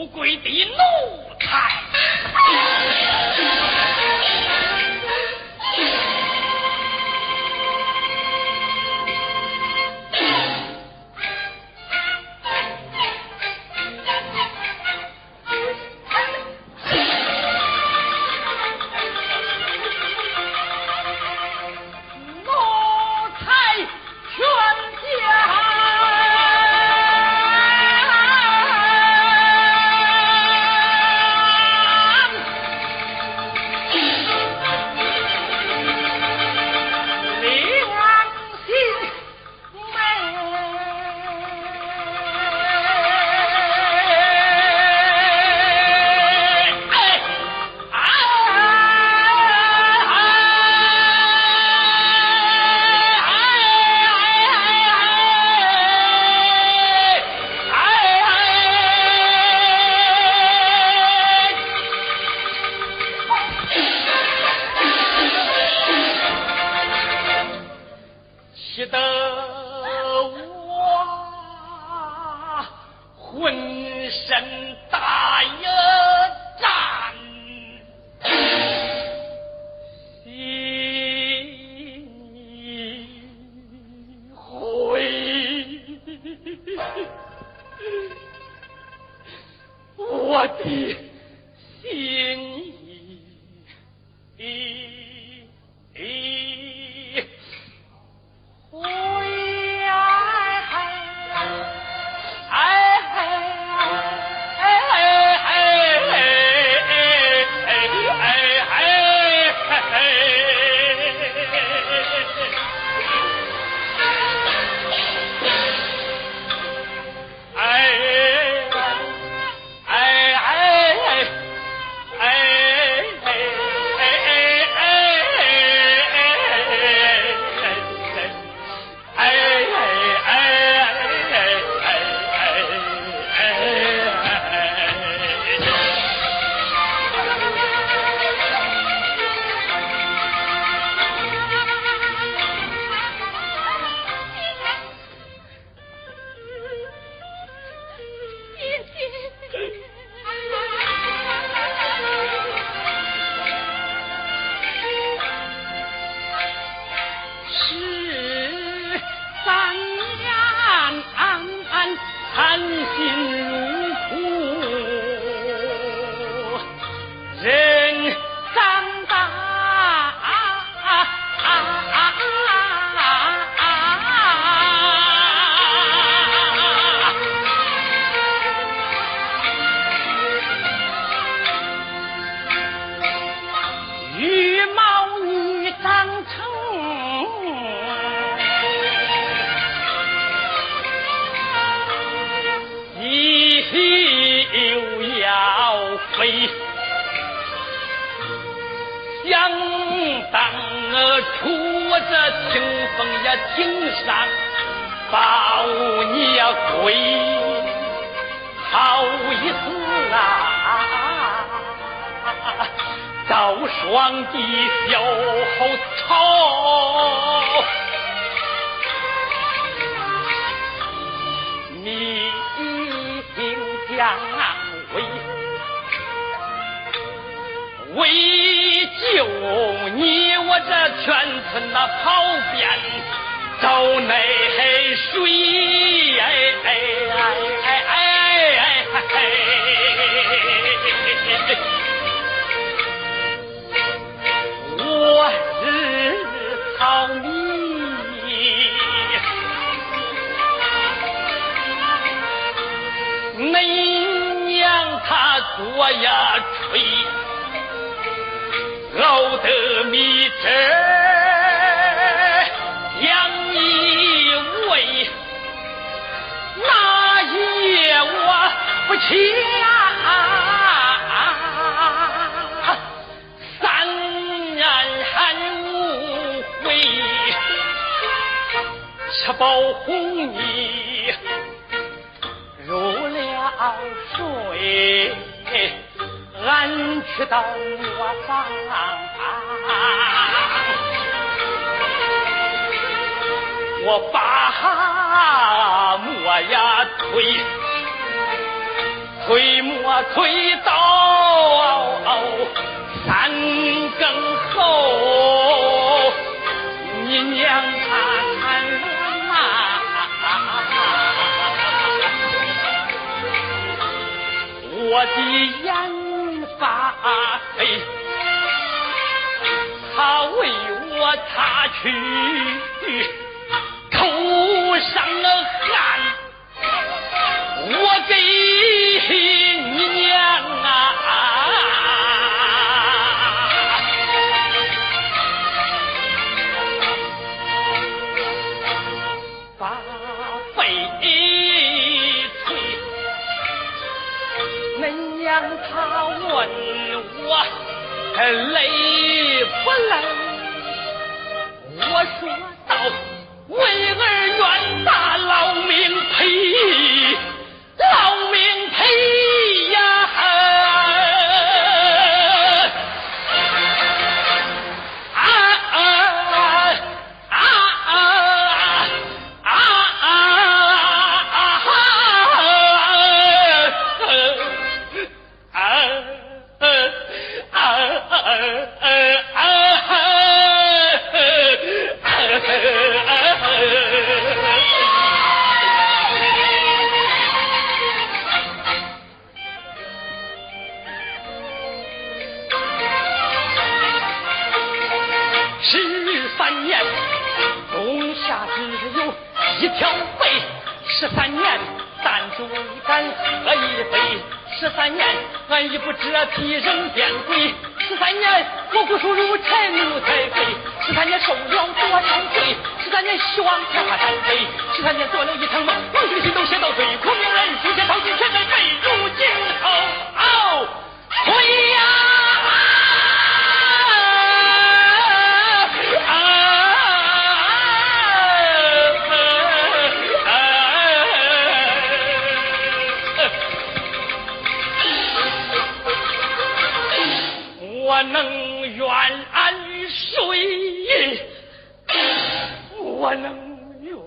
富贵的奴才。推磨推刀，三更后，你娘她缠人啊！我的眼发黑，她为我擦去头上的汗，我给。他问我累不累，我说道为儿愿把老命赔，老命赔呀！13年，冬夏只有一条背。13年，但就一干喝一杯。13年，俺已不折皮仍变鬼。13年，我骨瘦如柴奴才肥。13年，受了多少罪？13年，希望天花山飞。13年，做了一场梦，梦里的心都写到嘴，苦命人书写淘尽全在背，如今后悔呀！我能怨谁？我能怨谁？